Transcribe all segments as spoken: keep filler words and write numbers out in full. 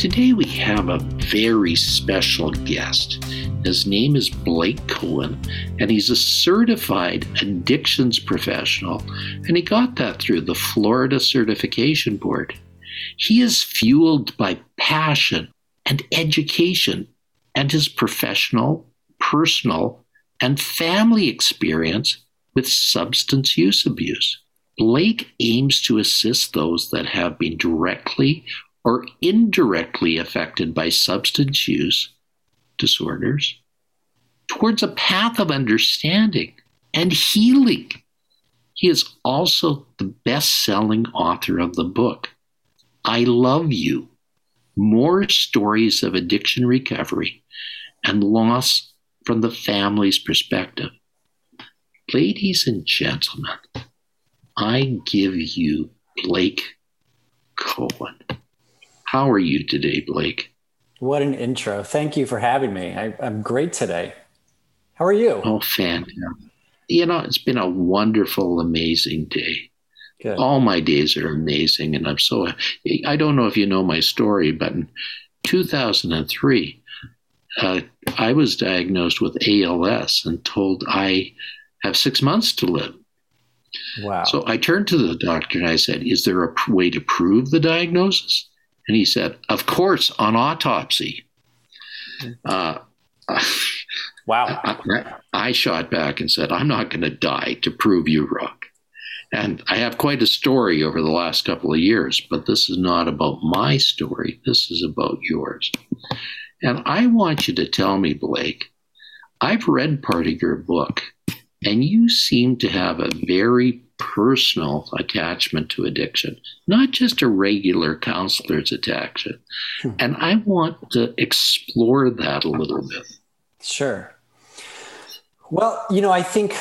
Today we have a very special guest. His name is Blake Cohen, and he's a certified addictions professional, and he got that through the Florida Certification Board. He is fueled by passion and education and his professional, personal, and family experience with substance use abuse. Blake aims to assist those that have been directly or indirectly affected by substance use disorders towards a path of understanding and healing. He is also the best-selling author of the book, I Love You, More Stories of Addiction Recovery and Loss from the Family's Perspective. Ladies and gentlemen, I give you Blake Cohen. How are you today, Blake? What an intro. Thank you for having me. I, I'm great today. How are you? Oh, fantastic. You know, it's been a wonderful, amazing day. Good. All my days are amazing. And I'm so, I don't know if you know my story, but in two thousand three, uh, I was diagnosed with A L S and told I have six months to live. Wow. So I turned to the doctor and I said, is there a way to prove the diagnosis? And he said, of course, on autopsy. Uh, wow. I, I shot back and said, I'm not going to die to prove you wrong. And I have quite a story over the last couple of years, but this is not about my story. This is about yours. And I want you to tell me, Blake, I've read part of your book, and you seem to have a very personal attachment to addiction, not just a regular counselor's attachment. Hmm. And I want to explore that a little bit. Sure. Well, you know, I think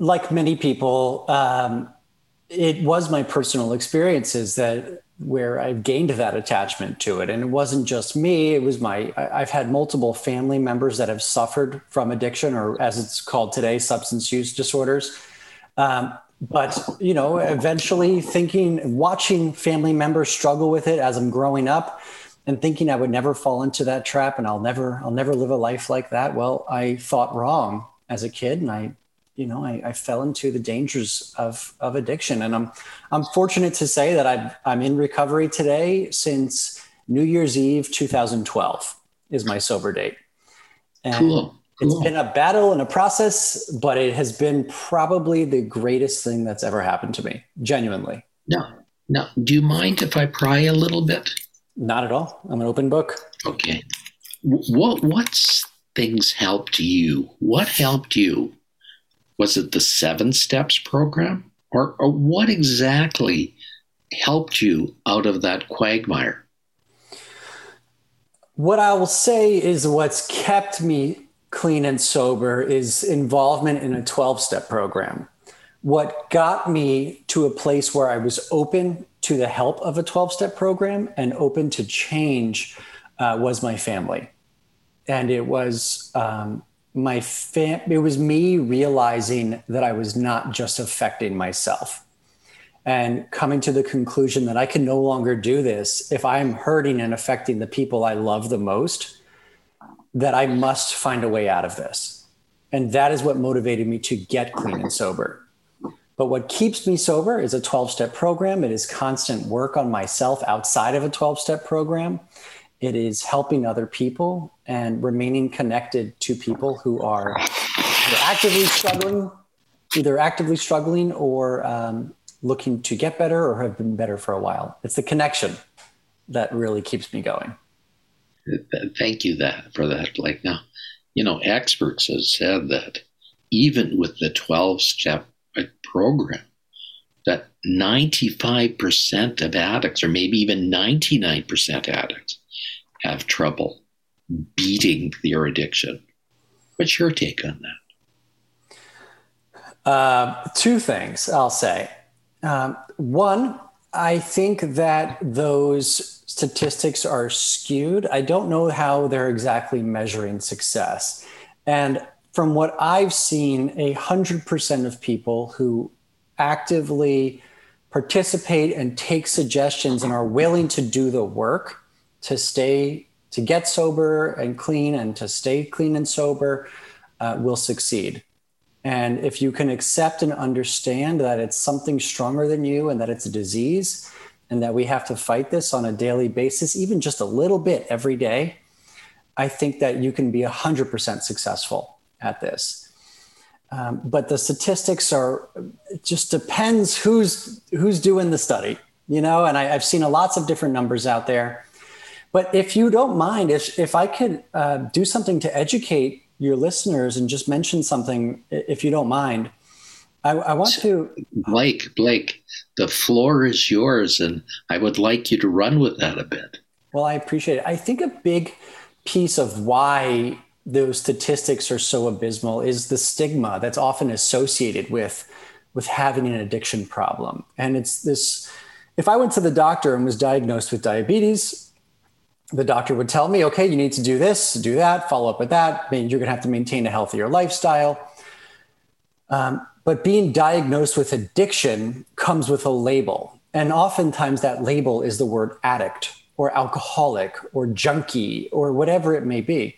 like many people, um, it was my personal experiences that where I've gained that attachment to it. And it wasn't just me. It was my, I've had multiple family members that have suffered from addiction, or as it's called today, substance use disorders. Um, But, you know, eventually thinking, watching family members struggle with it as I'm growing up and thinking I would never fall into that trap and I'll never, I'll never live a life like that. Well, I thought wrong as a kid, and I, you know, I, I fell into the dangers of, of addiction. And I'm, I'm fortunate to say that I've, I'm in recovery today since New Year's Eve, two thousand twelve is my sober date. And cool. It's been a battle and a process, but it has been probably the greatest thing that's ever happened to me, genuinely. No, no. Do you mind if I pry a little bit? Not at all. I'm an open book. Okay. What what's things helped you? What helped you? Was it the seven steps program? Or, or what exactly helped you out of that quagmire? What I will say is what's kept me clean and sober is involvement in a twelve-step program. What got me to a place where I was open to the help of a twelve-step program and open to change uh, was my family. And it was um, my fam- it was me realizing that I was not just affecting myself and coming to the conclusion that I can no longer do this if I'm hurting and affecting the people I love the most, that I must find a way out of this. And that is what motivated me to get clean and sober. But what keeps me sober is a twelve-step program. It is constant work on myself outside of a twelve-step program. It is helping other people and remaining connected to people who are either actively struggling, either actively struggling or um, looking to get better or have been better for a while. It's the connection that really keeps me going. Thank you that for that, Blake. Now, you know, experts have said that even with the twelve-step program, that ninety-five percent of addicts, or maybe even ninety-nine percent addicts, have trouble beating their addiction. What's your take on that? Uh, two things I'll say. Um, one, I think that those statistics are skewed. I don't know how they're exactly measuring success. And from what I've seen, one hundred percent of people who actively participate and take suggestions and are willing to do the work to stay, to get sober and clean and to stay clean and sober uh, will succeed. And if you can accept and understand that it's something stronger than you and that it's a disease and that we have to fight this on a daily basis, even just a little bit every day, I think that you can be one hundred percent successful at this. Um, but the statistics are, it just depends who's, who's doing the study, you know, and I, I've seen lots of different numbers out there. But if you don't mind, if, if I could uh, do something to educate your listeners and just mention something, if you don't mind, I, I want to. Blake, Blake, the floor is yours, and I would like you to run with that a bit. Well, I appreciate it. I think a big piece of why those statistics are so abysmal is the stigma that's often associated with, with having an addiction problem. And it's this, if I went to the doctor and was diagnosed with diabetes, the doctor would tell me, okay, you need to do this, do that, follow up with that. I mean, you're gonna have to maintain a healthier lifestyle. Um, but being diagnosed with addiction comes with a label. And oftentimes that label is the word addict or alcoholic or junkie or whatever it may be.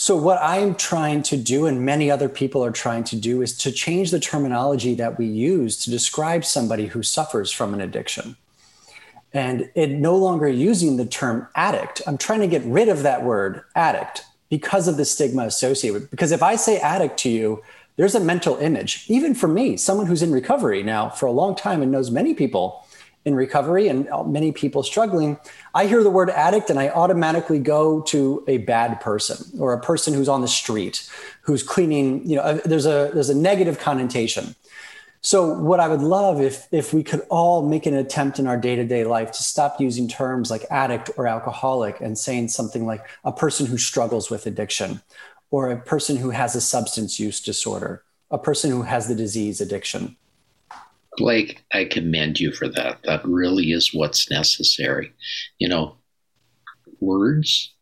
So what I'm trying to do, and many other people are trying to do, is to change the terminology that we use to describe somebody who suffers from an addiction. And it no longer using the term addict. I'm trying to get rid of that word addict because of the stigma associated with it. Because if I say addict to you, there's a mental image, even for me, someone who's in recovery now for a long time and knows many people in recovery and many people struggling, I hear the word addict and I automatically go to a bad person or a person who's on the street, who's cleaning, you know, there's a, there's a negative connotation. So what I would love if, if we could all make an attempt in our day-to-day life to stop using terms like addict or alcoholic and saying something like a person who struggles with addiction or a person who has a substance use disorder, a person who has the disease addiction. Blake, I commend you for that. That really is what's necessary. You know, words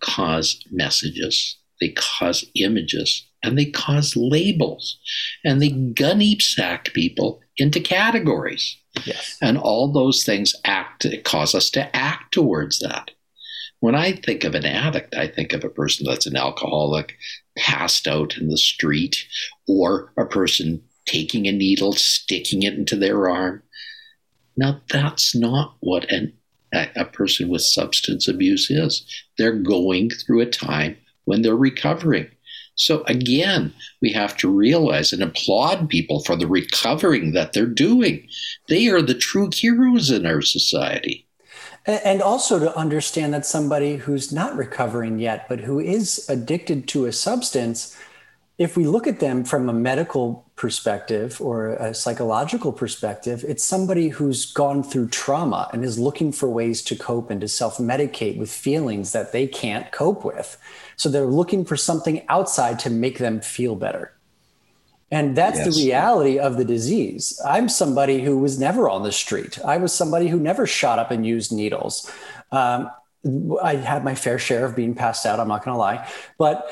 cause messages, they cause images, and they cause labels, and they gunny-sack people into categories. Yes. And all those things act, cause us to act towards that. When I think of an addict, I think of a person that's an alcoholic, passed out in the street, or a person taking a needle, sticking it into their arm. Now, that's not what an, a, a person with substance abuse is. They're going through a time when they're recovering. So again, we have to realize and applaud people for the recovering that they're doing. They are the true heroes in our society. And also to understand that somebody who's not recovering yet, but who is addicted to a substance, if we look at them from a medical perspective or a psychological perspective, it's somebody who's gone through trauma and is looking for ways to cope and to self-medicate with feelings that they can't cope with. So they're looking for something outside to make them feel better. And that's yes. the reality of the disease. I'm somebody who was never on the street. I was somebody who never shot up and used needles. Um, I had my fair share of being passed out, I'm not going to lie. But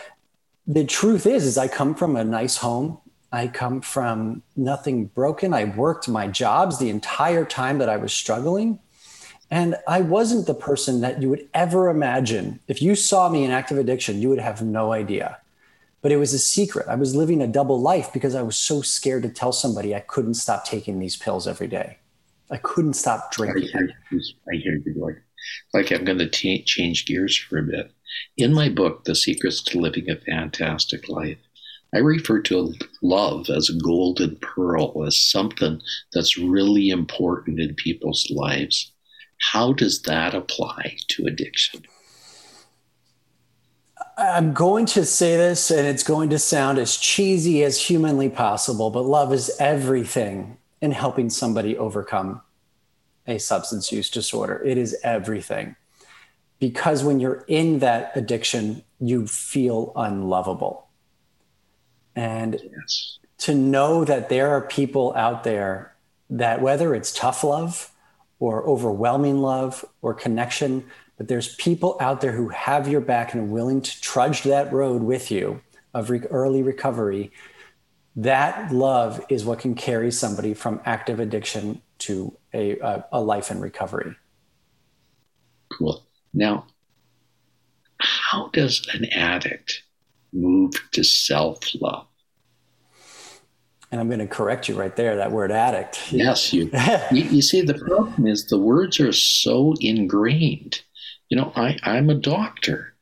the truth is, is I come from a nice home. I come from nothing broken. I worked my jobs the entire time that I was struggling. And I wasn't the person that you would ever imagine. If you saw me in active addiction, you would have no idea. But it was a secret. I was living a double life because I was so scared to tell somebody I couldn't stop taking these pills every day. I couldn't stop drinking. I hear you, I hear you like, like I'm going to t- change gears for a bit. In my book, The Secrets to Living a Fantastic Life, I refer to love as a golden pearl, as something that's really important in people's lives. How does that apply to addiction? I'm going to say this, and it's going to sound as cheesy as humanly possible, but love is everything in helping somebody overcome a substance use disorder. It is everything. because when you're in that addiction, you feel unlovable. And yes. to know that there are people out there that, whether it's tough love or overwhelming love or connection, but there's people out there who have your back and are willing to trudge that road with you of re- early recovery. That love is what can carry somebody from active addiction to a, a, a life in recovery. Cool. Now, how does an addict move to self-love? And I'm going to correct you right there, that word addict. Yes, you, you, you see, the problem is the words are so ingrained. You know, I, I'm a doctor.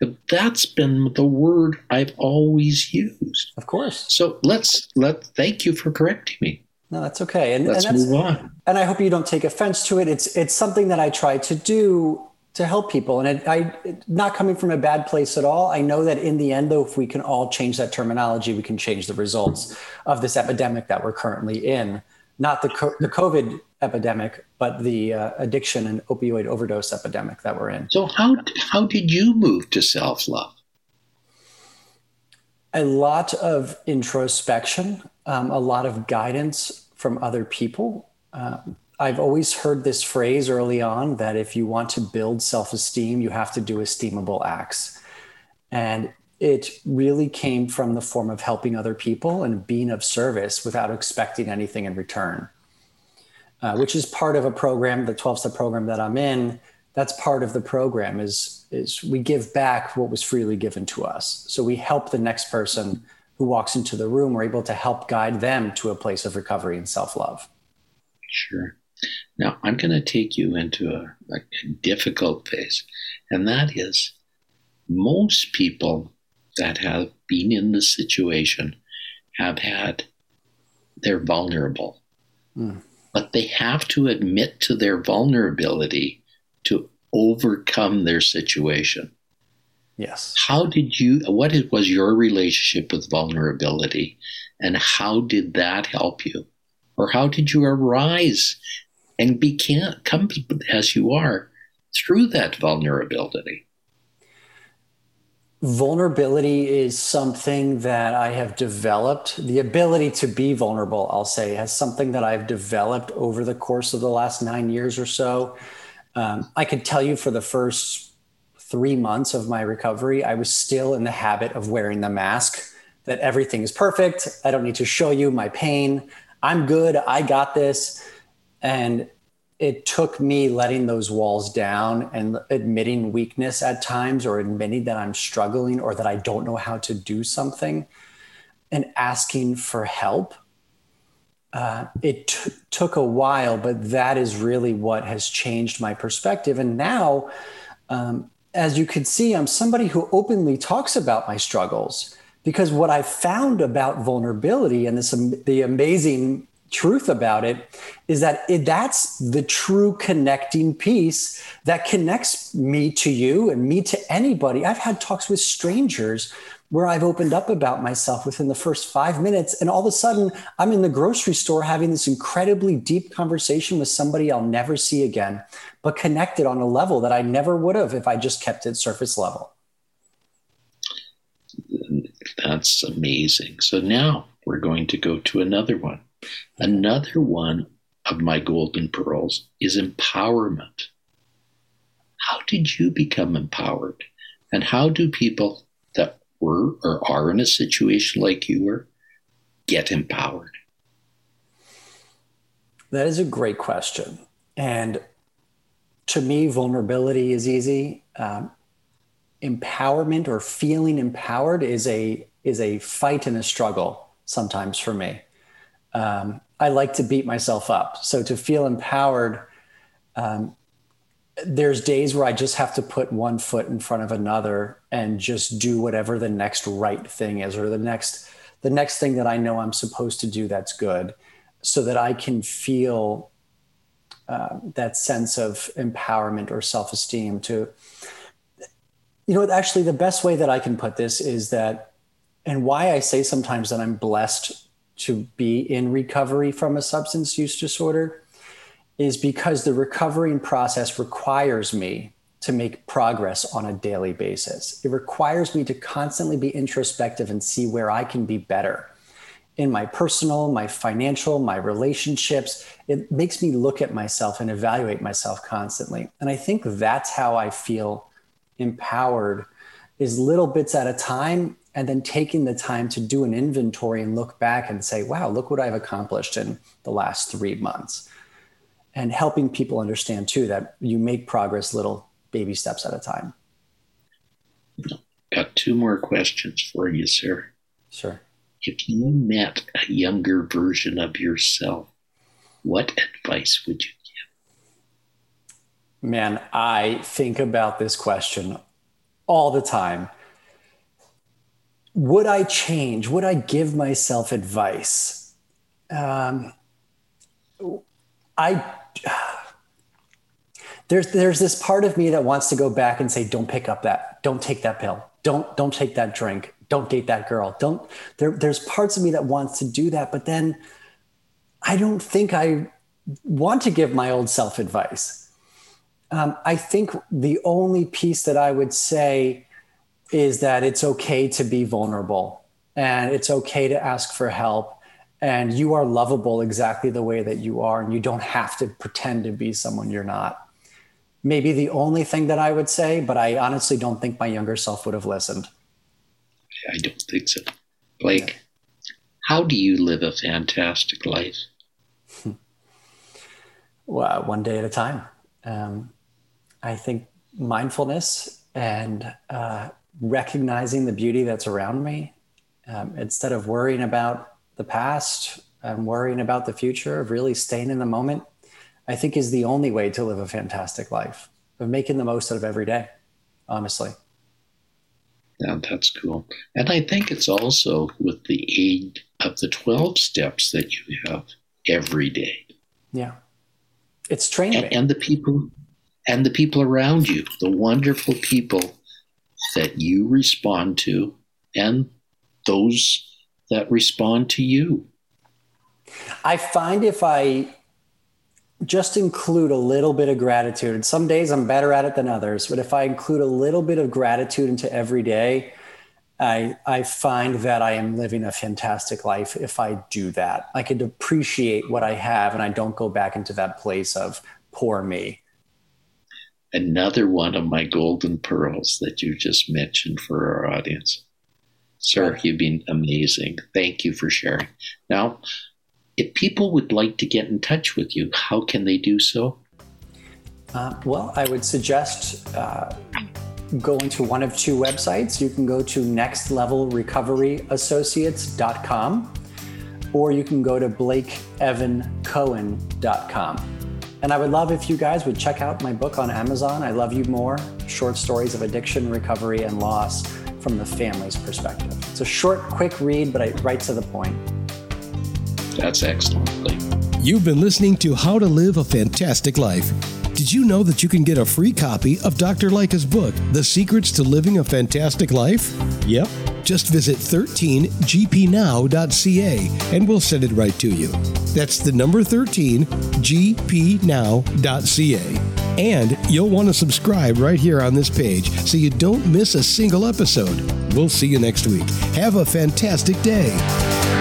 But that's been the word I've always used. Of course. So let's, let thank you for correcting me. No, that's okay. And let's and that's, move on. And I hope you don't take offense to it. It's, it's something that I try to do to help people. And it, I, it, not coming from a bad place at all. I know that in the end, though, if we can all change that terminology, we can change the results of this epidemic that we're currently in. Not the co- the COVID epidemic, but the uh, addiction and opioid overdose epidemic that we're in. So how how did you move to self-love? A lot of introspection, um, a lot of guidance from other people. Uh, I've always heard this phrase early on that if you want to build self-esteem, you have to do esteemable acts. And it really came from the form of helping other people and being of service without expecting anything in return, uh, which is part of a program, the twelve-step program that I'm in. That's part of the program is, is we give back what was freely given to us. So we help the next person who walks into the room. We're able to help guide them to a place of recovery and self-love. Sure. Now, I'm going to take you into a, a difficult phase, and that is most people that have been in this situation have had, they're vulnerable, mm. but they have to admit to their vulnerability to overcome their situation. Yes. How did you, what was your relationship with vulnerability, and how did that help you? Or how did you arise and become as you are through that vulnerability? Vulnerability is something that I have developed. The ability to be vulnerable, I'll say, has something that I've developed over the course of the last nine years or so. Um, I could tell you for the first three months of my recovery, I was still in the habit of wearing the mask that everything is perfect. I don't need to show you my pain. I'm good. I got this. And it took me letting those walls down and admitting weakness at times, or admitting that I'm struggling or that I don't know how to do something, and asking for help. Uh, it t- took a while, but that is really what has changed my perspective. And now, um, as you can see, I'm somebody who openly talks about my struggles, because what I found about vulnerability and this, the amazing truth about it is that it, that's the true connecting piece that connects me to you and me to anybody. I've had talks with strangers where I've opened up about myself within the first five minutes. And all of a sudden I'm in the grocery store having this incredibly deep conversation with somebody I'll never see again, but connected on a level that I never would have if I just kept it surface level. That's amazing. So now we're going to go to another one. Another one of my golden pearls is empowerment. How did you become empowered? And how do people that were or are in a situation like you were get empowered? That is a great question. And to me, vulnerability is easy. Um, empowerment or feeling empowered is a is a fight and a struggle sometimes for me. Um, I like to beat myself up. So to feel empowered, um, there's days where I just have to put one foot in front of another and just do whatever the next right thing is, or the next, the next thing that I know I'm supposed to do that's good, so that I can feel uh, that sense of empowerment or self-esteem. To, you know, actually the best way that I can put this is that, and why I say sometimes that I'm blessed to be in recovery from a substance use disorder, is because the recovering process requires me to make progress on a daily basis. It requires me to constantly be introspective and see where I can be better in my personal, my financial, my relationships. It makes me look at myself and evaluate myself constantly. And I think that's how I feel empowered, is little bits at a time, and then taking the time to do an inventory and look back and say, wow, look what I've accomplished in the last three months. And helping people understand too, that you make progress little baby steps at a time. Got two more questions for you, sir. Sure. If you met a younger version of yourself, what advice would you give? Man, I think about this question all the time. Would I change? Would I give myself advice? Um, I there's there's this part of me that wants to go back and say, don't pick up that, don't take that pill, don't don't take that drink, don't date that girl, don't. There there's parts of me that wants to do that, but then I don't think I want to give my old self advice. Um, I think the only piece that I would say is that it's okay to be vulnerable, and it's okay to ask for help, and you are lovable exactly the way that you are, and you don't have to pretend to be someone you're not. Maybe the only thing that I would say, but I honestly don't think my younger self would have listened. I don't think so. Blake, yeah. How do you live a fantastic life? Well, one day at a time. Um, I think mindfulness and uh, recognizing the beauty that's around me, um, instead of worrying about the past and worrying about the future, of really staying in the moment, I think is the only way to live a fantastic life, of making the most out of every day, honestly. Yeah, that's cool. And I think it's also with the aid of the twelve steps that you have every day. Yeah. It's training. And, and the people and the people around you, the wonderful people that you respond to, and those that respond to you. I find if I just include a little bit of gratitude, and some days I'm better at it than others, but if I include a little bit of gratitude into every day, I I find that I am living a fantastic life if I do that. I could appreciate what I have, and I don't go back into that place of poor me. Another one of my golden pearls that you just mentioned for our audience. Sir, you've been amazing. Thank you for sharing. Now, if people would like to get in touch with you, how can they do so? Uh, well, I would suggest uh, going to one of two websites. You can go to next level recovery associates dot com, or you can go to Blake Evan Cohen dot com. And I would love if you guys would check out my book on Amazon, I Love You More, Short Stories of Addiction, Recovery, and Loss from the Family's Perspective. It's a short, quick read, but it's right to the point. That's excellent. You've been listening to How to Live a Fantastic Life. Did you know that you can get a free copy of Doctor Lycka's book, The Secrets to Living a Fantastic Life? Yep. Just visit thirteen g p now dot c a and we'll send it right to you. That's the number thirteen g p now dot c a. And you'll want to subscribe right here on this page so you don't miss a single episode. We'll see you next week. Have a fantastic day.